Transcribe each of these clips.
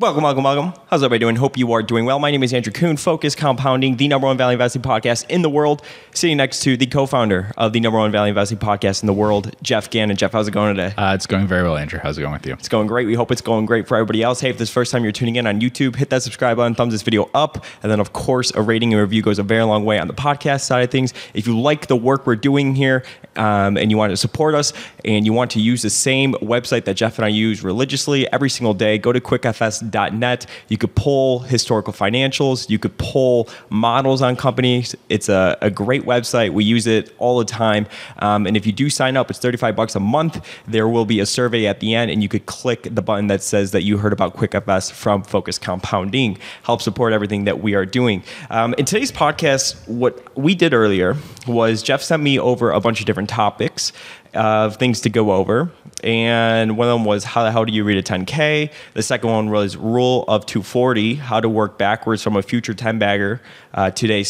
Welcome. How's everybody doing? Hope you are doing well. My name is Andrew Kuhn, Focus Compounding, the number one value investing podcast in the world, sitting next to the co-founder of the number one value investing podcast in the world, Jeff Gannon. Jeff, how's it going today? It's going very well, Andrew. How's it going with you? It's going great. We hope it's going great for everybody else. Hey, if this is the first time you're tuning in on YouTube, hit that subscribe button, thumbs this video up, and then, of course, a rating and review goes a very long way on the podcast side of things. If you like the work we're doing here and you want to support us and you want to use the same website that Jeff and I use religiously every single day, go to QuickFS.net. You could pull historical financials. You could pull models on companies. It's a great website. We use it all the time. And if you do sign up, it's $35 a month. There will be a survey at the end, and you could click the button that says that you heard about QuickFS from Focus Compounding. Help support everything that we are doing. In today's podcast, what we did earlier was Jeff sent me over a bunch of different topics of things to go over. And one of them was how do you read a 10K? The second one was rule of 240, how to work backwards from a future 10 bagger to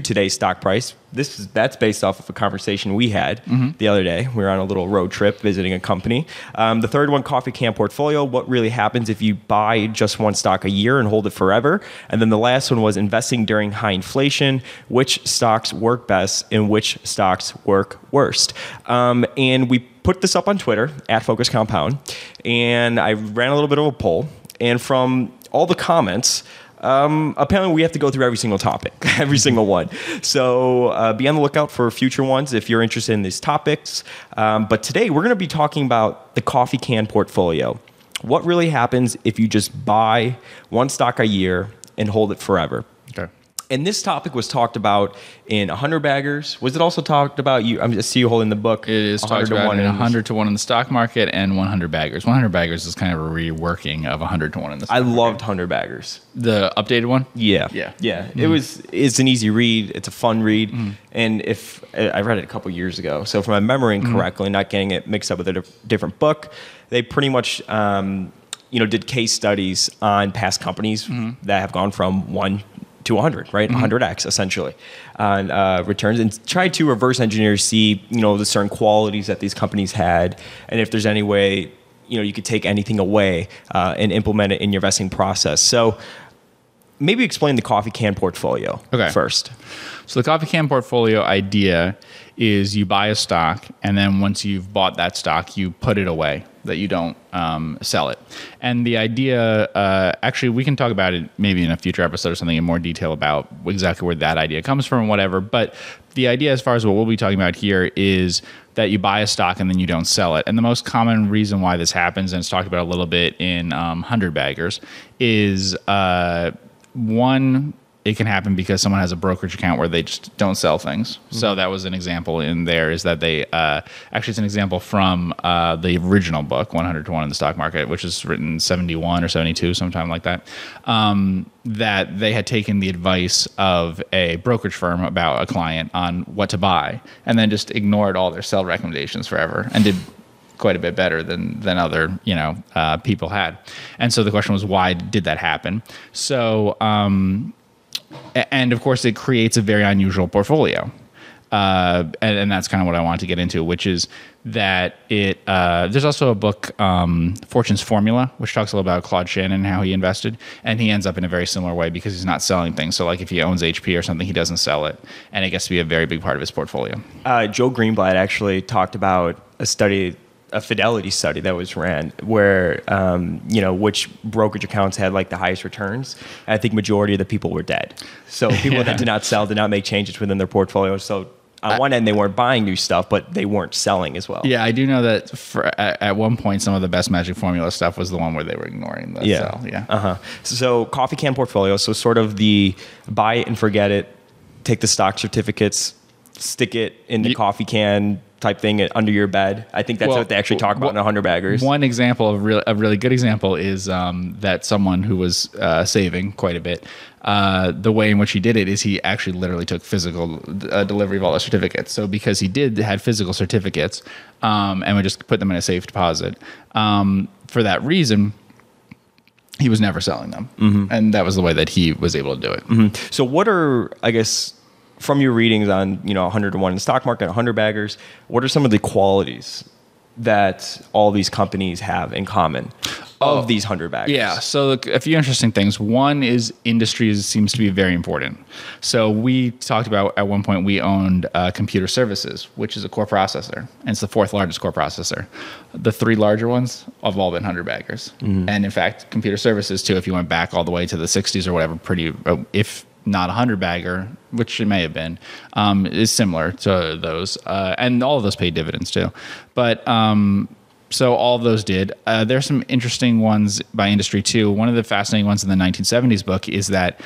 today's stock price. That's based off of a conversation we had the other day. We were on a little road trip visiting a company. The third one, coffee can portfolio. What really happens if you buy just one stock a year and hold it forever? And then the last one was investing during high inflation. Which stocks work best and which stocks work worst? And we put this up on Twitter at Focus Compound, and I ran a little bit of a poll. And from all the comments, apparently we have to go through every single topic, every single one. So be on the lookout for future ones if you're interested in these topics. But today we're going to be talking about the coffee can portfolio. What really happens if you just buy one stock a year and hold it forever? Okay. And this topic was talked about in 100 Baggers. Was it also talked about? I see you holding the book. It is talked about in 100 to 1 in the Stock Market and 100 Baggers. 100 Baggers is kind of a reworking of 100 to 1 in the Stock Market. I loved 100 Baggers. The updated one? Yeah. Mm-hmm. It's an easy read. It's a fun read. Mm-hmm. And I read it a couple years ago. So if I'm remembering correctly, not getting it mixed up with a different book, they pretty much did case studies on past companies that have gone from one to 100, right? 100x essentially on returns, and try to reverse engineer, see the certain qualities that these companies had, and if there's any way you could take anything away and implement it in your vesting process. So maybe explain the coffee can portfolio first. So the coffee can portfolio idea is you buy a stock, and then once you've bought that stock, you put it away, that you don't sell it. And the idea, actually, we can talk about it maybe in a future episode or something in more detail about exactly where that idea comes from and whatever. But the idea, as far as what we'll be talking about here, is that you buy a stock and then you don't sell it. And the most common reason why this happens, and it's talked about a little bit in 100 Baggers, is one, it can happen because someone has a brokerage account where they just don't sell things. So that was an example in there, is that they actually, it's an example from the original book, 100 to 1 in the Stock Market, which is written 71 or 72, sometime like that, that they had taken the advice of a brokerage firm about a client on what to buy, and then just ignored all their sell recommendations forever and did quite a bit better than other people had. And so the question was, why did that happen? So and of course, it creates a very unusual portfolio. And that's kind of what I wanted to get into, which is that it there's also a book, Fortune's Formula, which talks a little about Claude Shannon and how he invested. And he ends up in a very similar way because he's not selling things. So like if he owns HP or something, he doesn't sell it. And it gets to be a very big part of his portfolio. Joel Greenblatt actually talked about a fidelity study that was ran where, which brokerage accounts had like the highest returns. I think majority of the people were dead. So people that did not sell, did not make changes within their portfolio. So on one end, they weren't buying new stuff, but they weren't selling as well. Yeah, I do know that at one point, some of the best Magic Formula stuff was the one where they were ignoring the sell. Yeah. So coffee can portfolio. So sort of the buy it and forget it, take the stock certificates, stick it in the coffee can type thing under your bed. I think that's what they actually talk about in 100 Baggers. One example, a really good example, is that someone who was saving quite a bit, the way in which he did it is he actually literally took physical delivery of all the certificates. So because he had physical certificates and would just put them in a safe deposit, for that reason, he was never selling them. And that was the way that he was able to do it. So what are, I guess, from your readings on 100 to 1 in the Stock Market, 100 Baggers, what are some of the qualities that all these companies have in common? of these 100 baggers. Yeah, so look, a few interesting things. One is industries seems to be very important. So we talked about at one point we owned Computer Services, which is a core processor, and it's the fourth largest core processor. The three larger ones have all been 100 baggers. Mm-hmm. And in fact, Computer Services too, if you went back all the way to the 60s or whatever, pretty, if not a 100 bagger, which it may have been, is similar to those. And all of those paid dividends too. But so all of those did. There's some interesting ones by industry too. One of the fascinating ones in the 1970s book is that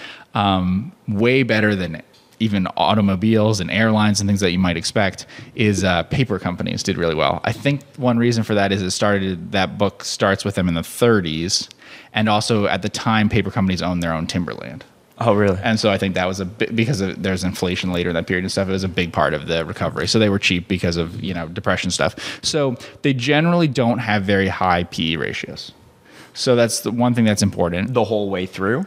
way better than even automobiles and airlines and things that you might expect is paper companies did really well. I think one reason for that is that book starts with them in the 30s. And also at the time, paper companies owned their own timberland. Oh, really? And so I think that was a bit, because there's inflation later in that period and stuff, it was a big part of the recovery. So they were cheap because of, depression stuff. So they generally don't have very high PE ratios. So that's the one thing that's important. The whole way through?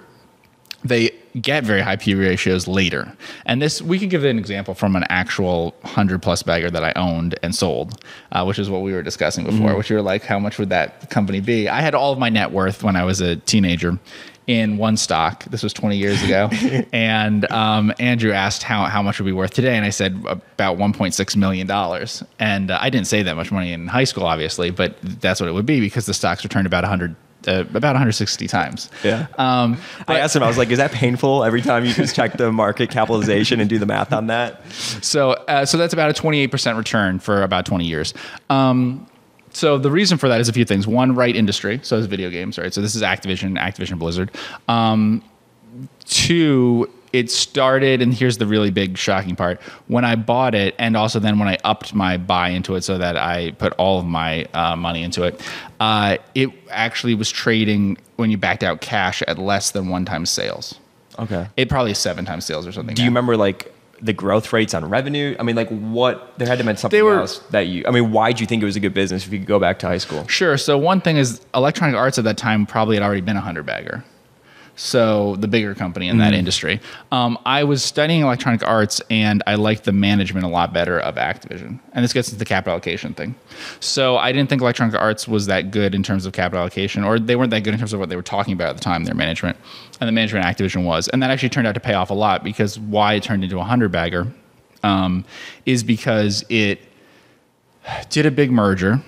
They get very high PE ratios later. And this, we can give an example from an actual 100-plus bagger that I owned and sold, which is what we were discussing before, mm-hmm. which you were like, how much would that company be? I had all of my net worth when I was a teenager in one stock. This was 20 years ago. And Andrew asked how much it would be worth today. And I said about $1.6 million. And I didn't say that much money in high school, obviously, but that's what it would be because the stocks returned about 160 times. Yeah. I asked him, I was like, is that painful every time you just check the market capitalization and do the math on that? So that's about a 28% return for about 20 years. So the reason for that is a few things. One, right industry. So it's video games, right? So this is Activision Blizzard. Two, it started, and here's the really big shocking part, when I bought it, and also then when I upped my buy into it so that I put all of my money into it, it actually was trading, when you backed out cash, at less than 1x sales. Okay. It probably is 7x sales or something. Do you remember, the growth rates on revenue? I mean, there had to have been something else that why'd you think it was a good business if you could go back to high school? Sure. So one thing is Electronic Arts at that time probably had already been a 100-bagger. So the bigger company in that industry. I was studying Electronic Arts and I liked the management a lot better of Activision. And this gets into the capital allocation thing. So I didn't think Electronic Arts was that good in terms of capital allocation, or they weren't that good in terms of what they were talking about at the time, their management. And the management at Activision was. And that actually turned out to pay off a lot, because why it turned into a 100-bagger is because it did a big merger.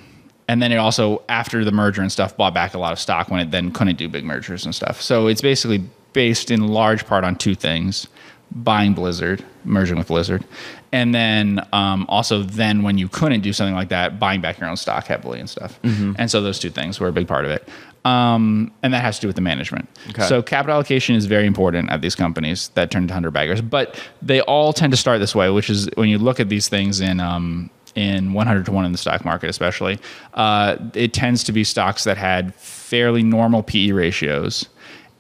And then it also, after the merger and stuff, bought back a lot of stock when it then couldn't do big mergers and stuff. So it's basically based in large part on two things: buying Blizzard, merging with Blizzard, and then also then when you couldn't do something like that, buying back your own stock heavily and stuff. Mm-hmm. And so those two things were a big part of it. And that has to do with the management. Okay. So capital allocation is very important at these companies that turn into 100-baggers. But they all tend to start this way, which is when you look at these things in 100 to 1 in the stock market especially, it tends to be stocks that had fairly normal PE ratios,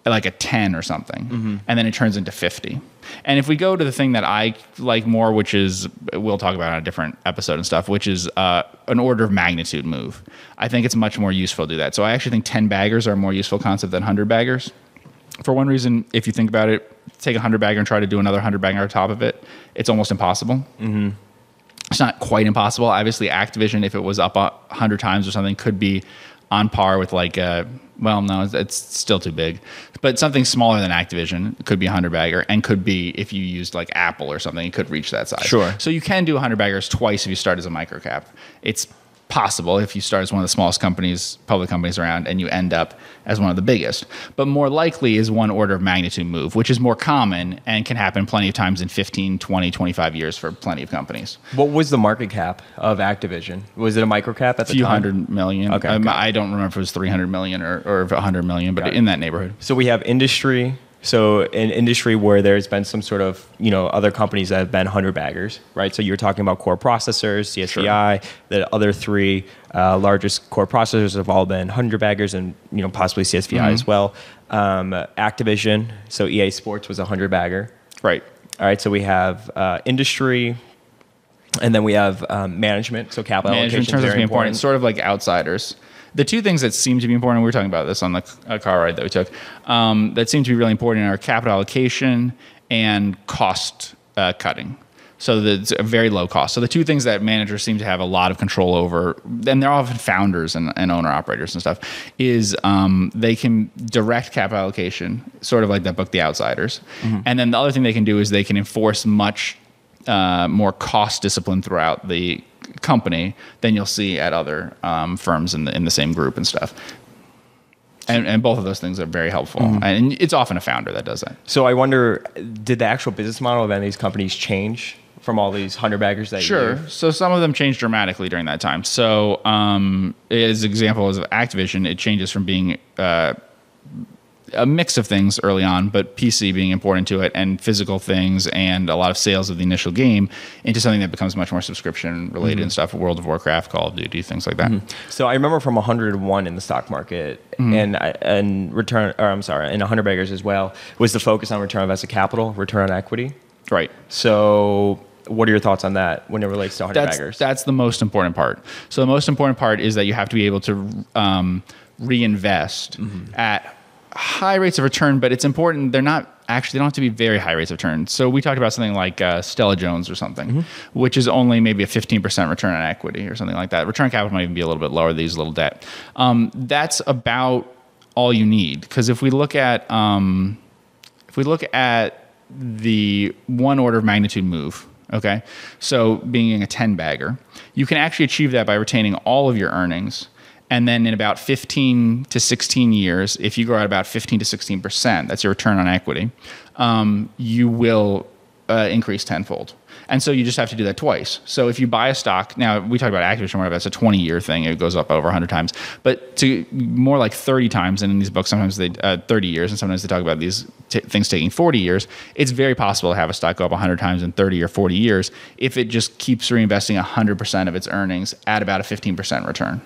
like a 10 or something, mm-hmm. and then it turns into 50. And if we go to the thing that I like more, which is, we'll talk about on a different episode and stuff, which is an order of magnitude move, I think it's much more useful to do that. So I actually think 10-baggers are a more useful concept than 100-baggers. For one reason, if you think about it, take a 100-bagger and try to do another 100-bagger on top of it, it's almost impossible. Mm-hmm. It's not quite impossible. Obviously, Activision, if it was up 100 times or something, could be on par with it's still too big. But something smaller than Activision could be a 100-bagger, and could be, if you used Apple or something, it could reach that size. Sure. So you can do 100-baggers twice if you start as a microcap. It's possible if you start as one of the smallest companies, public companies around, and you end up as one of the biggest. But more likely is one order of magnitude move, which is more common and can happen plenty of times in 15, 20, 25 years for plenty of companies. What was the market cap of Activision? Was it a micro cap at the time? A few $100 million. Okay, I don't remember if it was 300 million or 100 million, but in that neighborhood. So we have industry. So an industry where there's been some sort of, other companies that have been 100-baggers, right? So you're talking about core processors, CSCI, sure. The other three largest core processors have all been 100-baggers, and, possibly CSVI mm-hmm. as well. Activision, so EA Sports was a 100-bagger. Right. All right, so we have industry, and then we have management, so capital allocation is very important. It's sort of like outsiders. The two things that seem to be important, we were talking about this on the car ride that we took, that seem to be really important are capital allocation and cost cutting. So that's a very low cost. So the two things that managers seem to have a lot of control over, and they're often founders and owner-operators and stuff, is they can direct capital allocation, sort of like that book, The Outsiders. Mm-hmm. And then the other thing they can do is they can enforce much more cost discipline throughout the company than you'll see at other firms in the same group and stuff. And both of those things are very helpful. Mm-hmm. And it's often a founder that does that. So I wonder, did the actual business model of any of these companies change from all these 100 baggers that you gave? Sure. So some of them changed dramatically during that time. So as examples of Activision, it changes from being a mix of things early on, but PC being important to it and physical things and a lot of sales of the initial game into something that becomes much more subscription related mm-hmm. and stuff, World of Warcraft, Call of Duty, things like that. Mm-hmm. So I remember from 100 to 1 in the Stock Market mm-hmm. and 100 Baggers as well, was the focus on return on invested capital, return on equity. Right. So what are your thoughts on that when it relates to 100 baggers? That's the most important part. So the most important part is that you have to be able to reinvest mm-hmm. at high rates of return, but it's important. They don't have to be very high rates of return. So we talked about something like Stella Jones or something, mm-hmm. which is only maybe a 15% return on equity or something like that. Return on capital might even be a little bit lower, these little debt. That's about all you need. Because if we look at the one order of magnitude move, okay? So being a 10 bagger, you can actually achieve that by retaining all of your earnings. And then in about 15 to 16 years, if you grow at about 15 to 16%, that's your return on equity, you will increase tenfold. And so you just have to do that twice. So if you buy a stock, now we talk about Activision, whatever, that's a 20-year thing. It goes up over 100 times, but to more like 30 times. And in these books, sometimes they 30 years, and sometimes they talk about these things taking 40 years. It's very possible to have a stock go up 100 times in 30 or 40 years if it just keeps reinvesting 100% of its earnings at about a 15% return.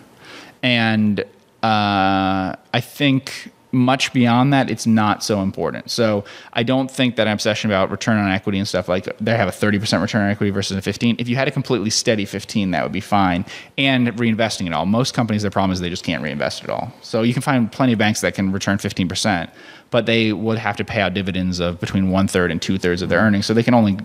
And I think much beyond that, it's not so important. So I don't think that an obsession about return on equity and stuff, like they have a 30% return on equity versus a 15. If you had a completely steady 15, that would be fine. And reinvesting it all. Most companies, their problem is they just can't reinvest it all. So you can find plenty of banks that can return 15%, but they would have to pay out dividends of between 1/3 and 2/3 of their earnings. So they can only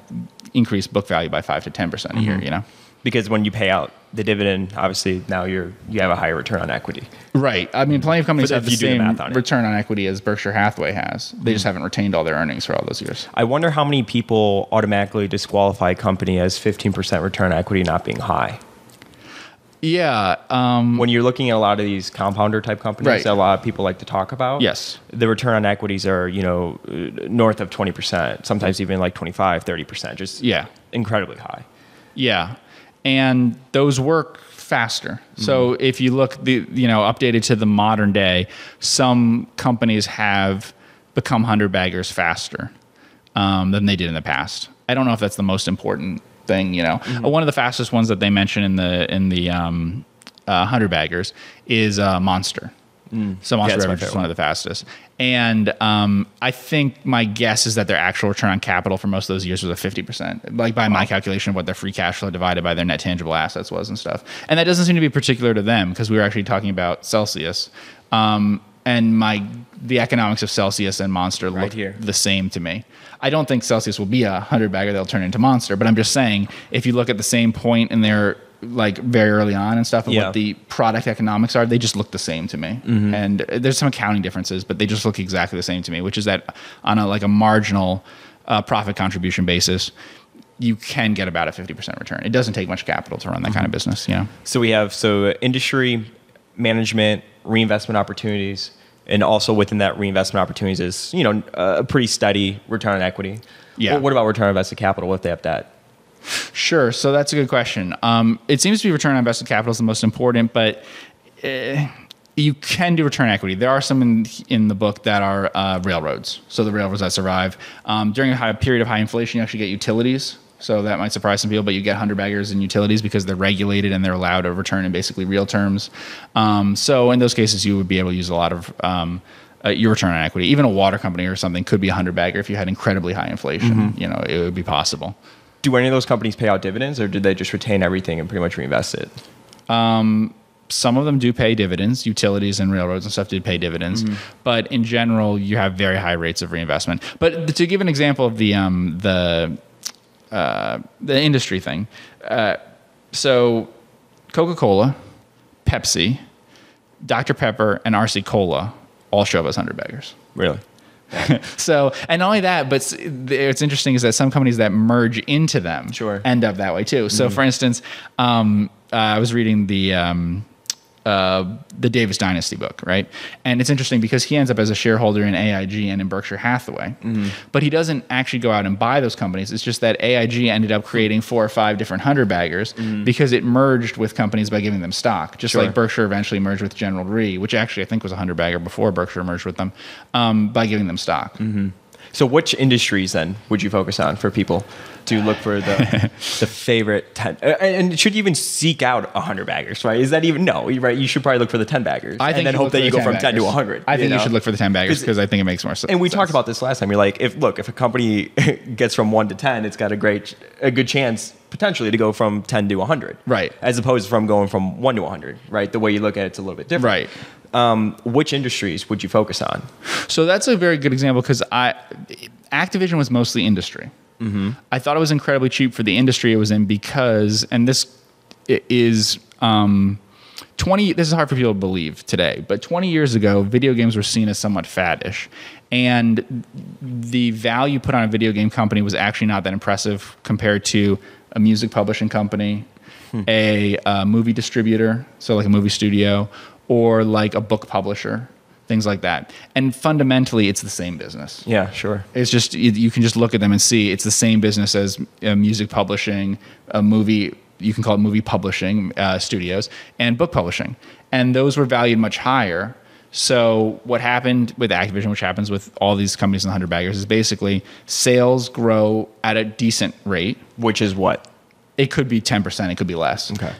increase book value by 5 to 10% a mm-hmm. year, you know? Because when you pay out the dividend, obviously now you have a higher return on equity. Right. I mean, plenty of companies have the same return on equity as Berkshire Hathaway has. They mm-hmm. just haven't retained all their earnings for all those years. I wonder how many people automatically disqualify a company as 15% return on equity not being high. Yeah. When you're looking at a lot of these compounder type companies right. that a lot of people like to talk about, yes, the return on equities are, you know, north of 20%, sometimes even like 25, 30%, just yeah. incredibly high. Yeah. And those work faster. Mm-hmm. So if you look, updated to the modern day, some companies have become 100 baggers faster than they did in the past. I don't know if that's the most important thing, you know. Mm-hmm. One of the fastest ones that they mention in the 100 baggers is Monster. Mm. So Monster Beverage is one of the fastest. And I think my guess is that their actual return on capital for most of those years was a 50%, like by my calculation of what their free cash flow divided by their net tangible assets was and stuff. And that doesn't seem to be particular to them, because we were actually talking about Celsius. And the economics of Celsius and Monster look the same to me. I don't think Celsius will be a 100 bagger that'll turn into Monster, but I'm just saying, if you look at the same point in their like very early on and stuff, and what the product economics are, they just look the same to me. Mm-hmm. And there's some accounting differences, but they just look exactly the same to me, which is that on a marginal profit contribution basis, you can get about a 50% return. It doesn't take much capital to run that mm-hmm. kind of business. Yeah. So we have industry, management, reinvestment opportunities, and also within that reinvestment opportunities is a pretty steady return on equity. Yeah. Well, what about return on invested capital if they have debt? Sure. So that's a good question. It seems to be return on invested capital is the most important, but you can do return equity. There are some in the book that are railroads. So the railroads that survive. During a period of high inflation, you actually get utilities. So that might surprise some people, but you get 100 baggers in utilities because they're regulated and they're allowed a return in basically real terms. So in those cases, you would be able to use a lot of your return on equity. Even a water company or something could be a 100 bagger if you had incredibly high inflation. Mm-hmm. It would be possible. Do any of those companies pay out dividends, or did they just retain everything and pretty much reinvest it? Some of them do pay dividends. Utilities and railroads and stuff do pay dividends. Mm-hmm. But in general, you have very high rates of reinvestment. But to give an example of the the industry thing. So Coca-Cola, Pepsi, Dr. Pepper, and RC Cola all show up as 100 baggers. Really? Yeah. So, and not only that, but it's interesting is that some companies that merge into them end up that way too. So, for instance, I was reading the Davis Dynasty book, right? And it's interesting because he ends up as a shareholder in AIG and in Berkshire Hathaway, but he doesn't actually go out and buy those companies. It's just that AIG ended up creating 4 or 5 different 100 baggers because it merged with companies by giving them stock, just like Berkshire eventually merged with General Re, which actually I think was a 100 bagger before Berkshire merged with them, by giving them stock. So which industries then would you focus on for people to look for the the favorite 10? And should you even seek out 100 baggers, right? Is that even, no, right? You should probably look for the 10 baggers and then hope that you go from 10 to 100. I think you should look for the 10 baggers because I think it makes more sense. And we talked about this last time. You're like, if a company gets from 1 to 10, it's got a good chance potentially to go from 10 to 100. Right. As opposed from going from 1 to 100, right? The way you look at it's a little bit different. Right. Which industries would you focus on? So that's a very good example because Activision was mostly industry. I thought it was incredibly cheap for the industry it was in because, and this is 20, this is hard for people to believe today, but 20 years ago, video games were seen as somewhat faddish. And the value put on a video game company was actually not that impressive compared to a music publishing company, a movie distributor, so like a movie studio, or like a book publisher, things like that. And fundamentally, it's the same business. Yeah, sure. It's just, you can just look at them and see it's the same business as music publishing, a movie, you can call it movie publishing studios, and book publishing. And those were valued much higher. So what happened with Activision, which happens with all these companies in the 100 baggers, is basically sales grow at a decent rate. Which is what? It could be 10%, it could be less. Okay.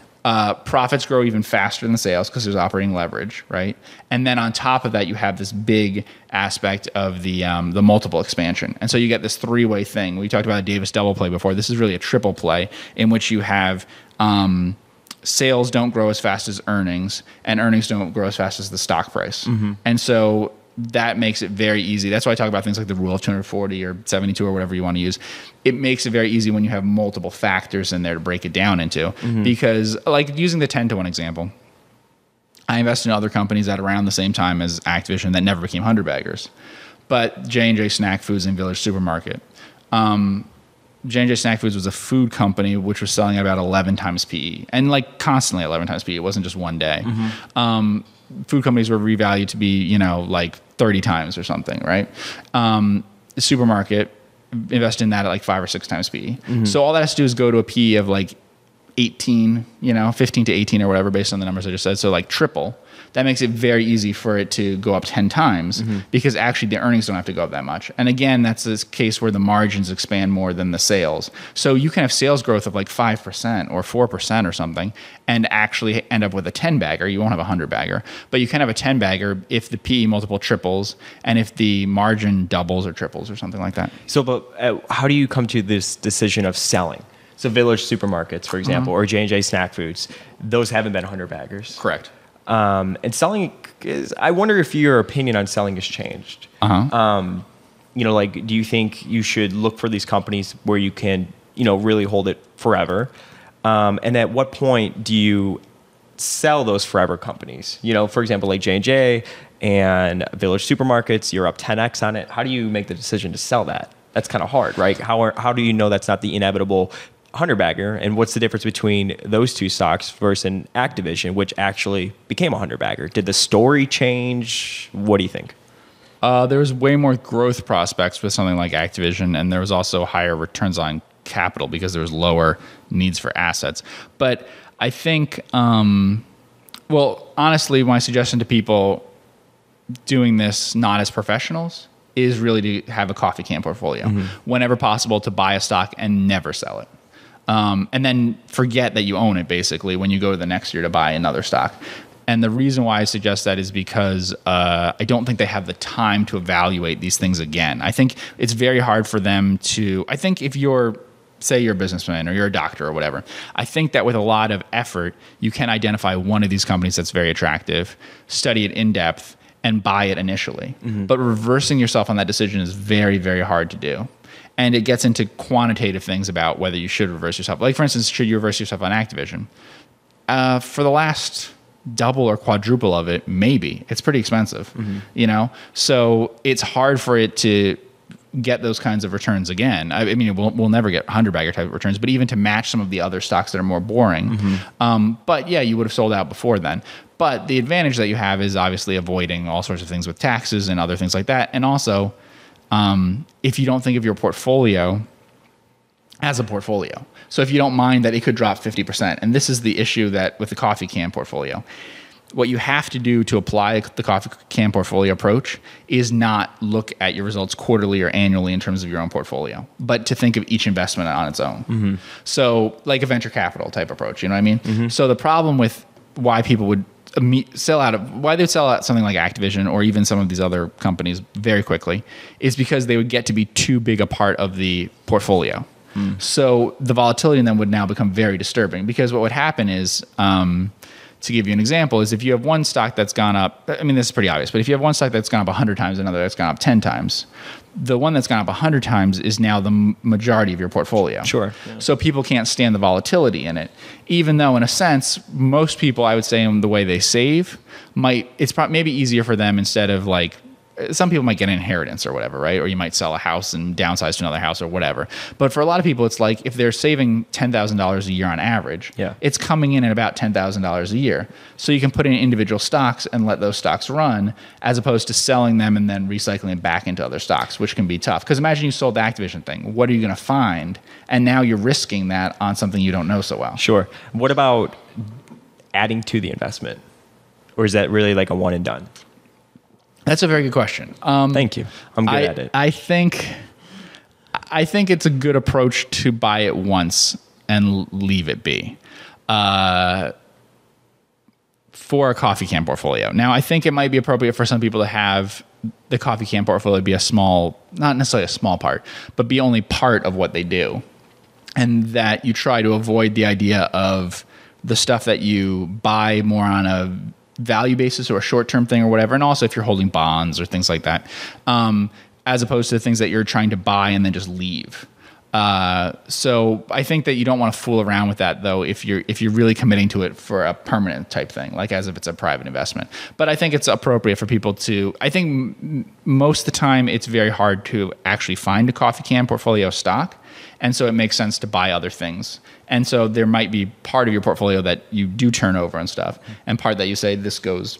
Profits grow even faster than sales because there's operating leverage, right? And then on top of that, you have this big aspect of the multiple expansion. And so you get this three-way thing. We talked about a Davis double play before. This is really a triple play in which you have sales don't grow as fast as earnings, and earnings don't grow as fast as the stock price. And so that makes it very easy. That's why I talk about things like the rule of 240 or 72 or whatever you want to use. It makes it very easy when you have multiple factors in there to break it down into. Because, like using the 10 to 1 example, I invested in other companies at around the same time as Activision that never became 100 baggers. But J&J Snack Foods and Village Supermarket. J&J Snack Foods was a food company which was selling at about 11 times PE. And like constantly 11 times PE. It wasn't just one day. Food companies were revalued to be, like 30 times or something, right? The supermarket, invest in that at like 5 or 6 times PE. So all that has to do is go to a PE of like 18, 15 to 18 or whatever, based on the numbers I just said. So like triple. That makes it very easy for it to go up 10 times because actually the earnings don't have to go up that much. And again, that's this case where the margins expand more than the sales. So you can have sales growth of like 5% or 4% or something and actually end up with a 10 bagger. You won't have a 100 bagger, but you can have a 10 bagger if the PE multiple triples and if the margin doubles or triples or something like that. So but how do you come to this decision of selling? So Village Supermarkets, for example, or J&J Snack Foods, those haven't been 100 baggers. Correct. And selling is, I wonder if your opinion on selling has changed. Do you think you should look for these companies where you can, really hold it forever? And at what point do you sell those forever companies? For example, like J&J and Village Supermarkets, you're up 10x on it. How do you make the decision to sell that? That's kind of hard, right? How do you know that's not the inevitable 100 bagger, and what's the difference between those two stocks versus an Activision, which actually became a 100 bagger? Did the story change? What do you think? There was way more growth prospects with something like Activision, and there was also higher returns on capital because there was lower needs for assets. But I think, honestly, my suggestion to people doing this not as professionals is really to have a coffee can portfolio. Whenever possible, to buy a stock and never sell it. And then forget that you own it, basically, when you go to the next year to buy another stock. And the reason why I suggest that is because I don't think they have the time to evaluate these things again. I think it's very hard for them to... I think if you're a businessman or you're a doctor or whatever, I think that with a lot of effort, you can identify one of these companies that's very attractive, study it in depth, and buy it initially. But reversing yourself on that decision is very, very hard to do. And it gets into quantitative things about whether you should reverse yourself. Like, for instance, should you reverse yourself on Activision? For the last double or quadruple of it, maybe. It's pretty expensive, you know? So it's hard for it to get those kinds of returns again. I mean, we'll never get 100 bagger type of returns, but even to match some of the other stocks that are more boring. But yeah, you would have sold out before then. But the advantage that you have is obviously avoiding all sorts of things with taxes and other things like that. And also, if you don't think of your portfolio as a portfolio. So if you don't mind that it could drop 50%, and this is the issue that with the coffee can portfolio, what you have to do to apply the coffee can portfolio approach is not look at your results quarterly or annually in terms of your own portfolio, but to think of each investment on its own. So like a venture capital type approach, you know what I mean? So the problem with why people would why they'd sell out something like Activision or even some of these other companies very quickly is because they would get to be too big a part of the portfolio. So the volatility in them would now become very disturbing, because what would happen is, to give you an example, is if you have one stock that's gone up, I mean, this is pretty obvious, but if you have one stock that's gone up 100 times, another that's gone up 10 times, the one that's gone up 100 times is now the majority of your portfolio. So people can't stand the volatility in it, even though in a sense, most people, I would say, in the way they save, might, it's probably maybe easier for them, instead of like, some people might get an inheritance or whatever, right? Or you might sell a house and downsize to another house or whatever. But for a lot of people, it's like if they're saving $10,000 a year on average, it's coming in at about $10,000 a year. So you can put in individual stocks and let those stocks run, as opposed to selling them and then recycling them back into other stocks, which can be tough. Because imagine you sold the Activision thing. What are you going to find? And now you're risking that on something you don't know so well. What about adding to the investment? Or is that really like a one and done? That's a very good question. Thank you. I'm good at it. I think it's a good approach to buy it once and leave it be, for a coffee can portfolio. Now, I think it might be appropriate for some people to have the coffee can portfolio be a small, not necessarily a small part, but be only part of what they do. And that you try to avoid the idea of the stuff that you buy more on a value basis or a short-term thing or whatever. And also if you're holding bonds or things like that, as opposed to the things that you're trying to buy and then just leave. So I think that you don't want to fool around with that though, if you're really committing to it for a permanent type thing, like as if it's a private investment. But I think it's appropriate for people to, I think most of the time it's very hard to actually find a coffee can portfolio stock. And so it makes sense to buy other things. And so there might be part of your portfolio that you do turn over and stuff, and part that you say, this goes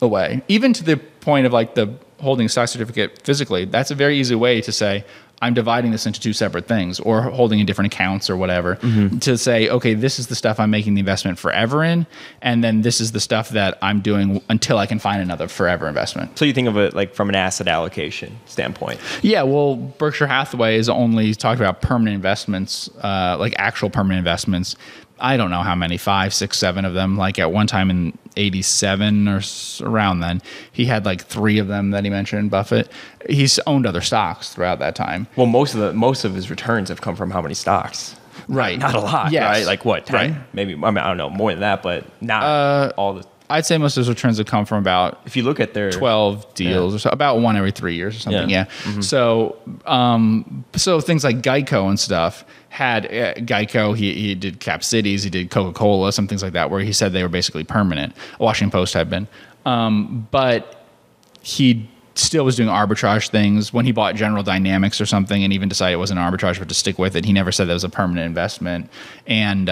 away. Even to the point of like the holding stock certificate physically, that's a very easy way to say, I'm dividing this into two separate things, or holding in different accounts or whatever, to say, okay, this is the stuff I'm making the investment forever in. And then this is the stuff that I'm doing until I can find another forever investment. So you think of it like from an asset allocation standpoint. Yeah. Well, Berkshire Hathaway is only talking about permanent investments, like actual permanent investments. I don't know how many, 5, 6, 7 of them. Like at one time in 87 or around then, he had like 3 of them that he mentioned, Buffett. He's owned other stocks throughout that time. Well, most of his returns have come from how many stocks? Right. Not a lot, right? Like what, 10? Right. Maybe, I mean, I don't know, more than that, but not all the... I'd say most of his returns have come from about... If you look at their... 12 deals or so, about one every 3 years or something, So, so things like Geico and stuff... had Geico, he did Cap Cities, he did Coca-Cola, some things like that, where he said they were basically permanent. Washington Post had been. But he still was doing arbitrage things. When he bought General Dynamics or something and even decided it wasn't arbitrage but to stick with it, he never said that was a permanent investment. And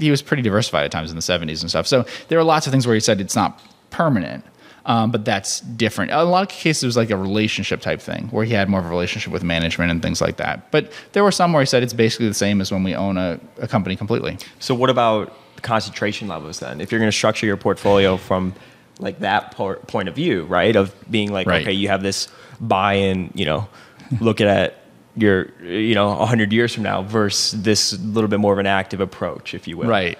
he was pretty diversified at times in the 70s and stuff. So there were lots of things where he said it's not permanent. But that's different. A lot of cases, it was like a relationship type thing where he had more of a relationship with management and things like that. But there were some where he said it's basically the same as when we own a company completely. So what about concentration levels then? If you're going to structure your portfolio from like that point of view, right? Of being like, okay, you have this buy in, you know, look at your, you know, 100 years from now versus this little bit more of an active approach, if you will. Right.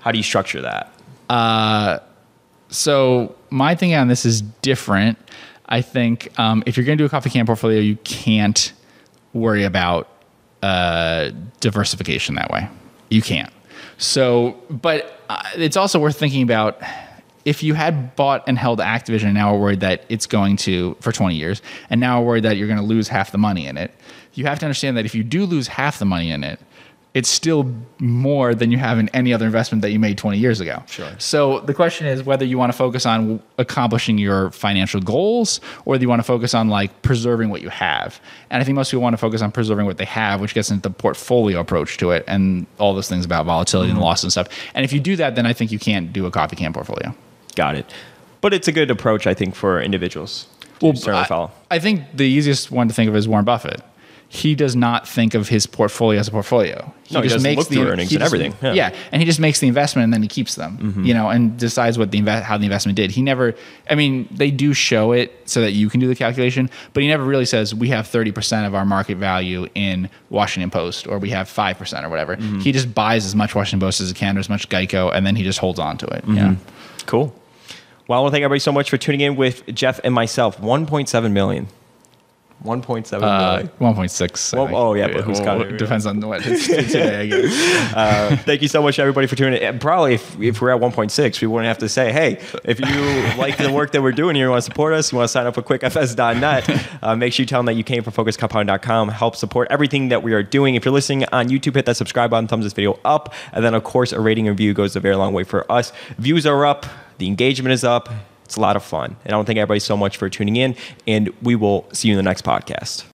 How do you structure that? So my thing on this is different. I think if you're going to do a coffee can portfolio, you can't worry about diversification that way. You can't. So, but it's also worth thinking about if you had bought and held Activision and now are worried that it's going to, for 20 years, and now are worried that you're going to lose half the money in it, you have to understand that if you do lose half the money in it, it's still more than you have in any other investment that you made 20 years ago. Sure. So the question is whether you want to focus on accomplishing your financial goals or do you want to focus on like preserving what you have. And I think most people want to focus on preserving what they have, which gets into the portfolio approach to it and all those things about volatility and loss and stuff. And if you do that, then I think you can't do a coffee can portfolio. Got it. But it's a good approach, I think, for individuals. Well, I think the easiest one to think of is Warren Buffett. He does not think of his portfolio as a portfolio. He just makes the earnings and everything. Yeah, and he just makes the investment and then he keeps them, you know, and decides what the how the investment did. He never, I mean, they do show it so that you can do the calculation, but he never really says we have 30% of our market value in Washington Post or we have 5% or whatever. He just buys as much Washington Post as he can or as much Geico, and then he just holds on to it. Yeah. Cool. Well, I want to thank everybody so much for tuning in with Jeff and myself. 1.7 million. 1.7 million. 1.6. Well, oh, yeah, but who's got it? Depends on what it's today, I guess. Thank you so much, everybody, for tuning in. Probably if we're at 1.6, we wouldn't have to say, hey, if you like the work that we're doing here, you want to support us, you want to sign up for QuickFS.net, make sure you tell them that you came from FocusCompound.com. Help support everything that we are doing. If you're listening on YouTube, hit that subscribe button, thumbs this video up, and then, of course, a rating and review goes a very long way for us. Views are up. The engagement is up. It's a lot of fun. And I want to thank everybody so much for tuning in, and we will see you in the next podcast.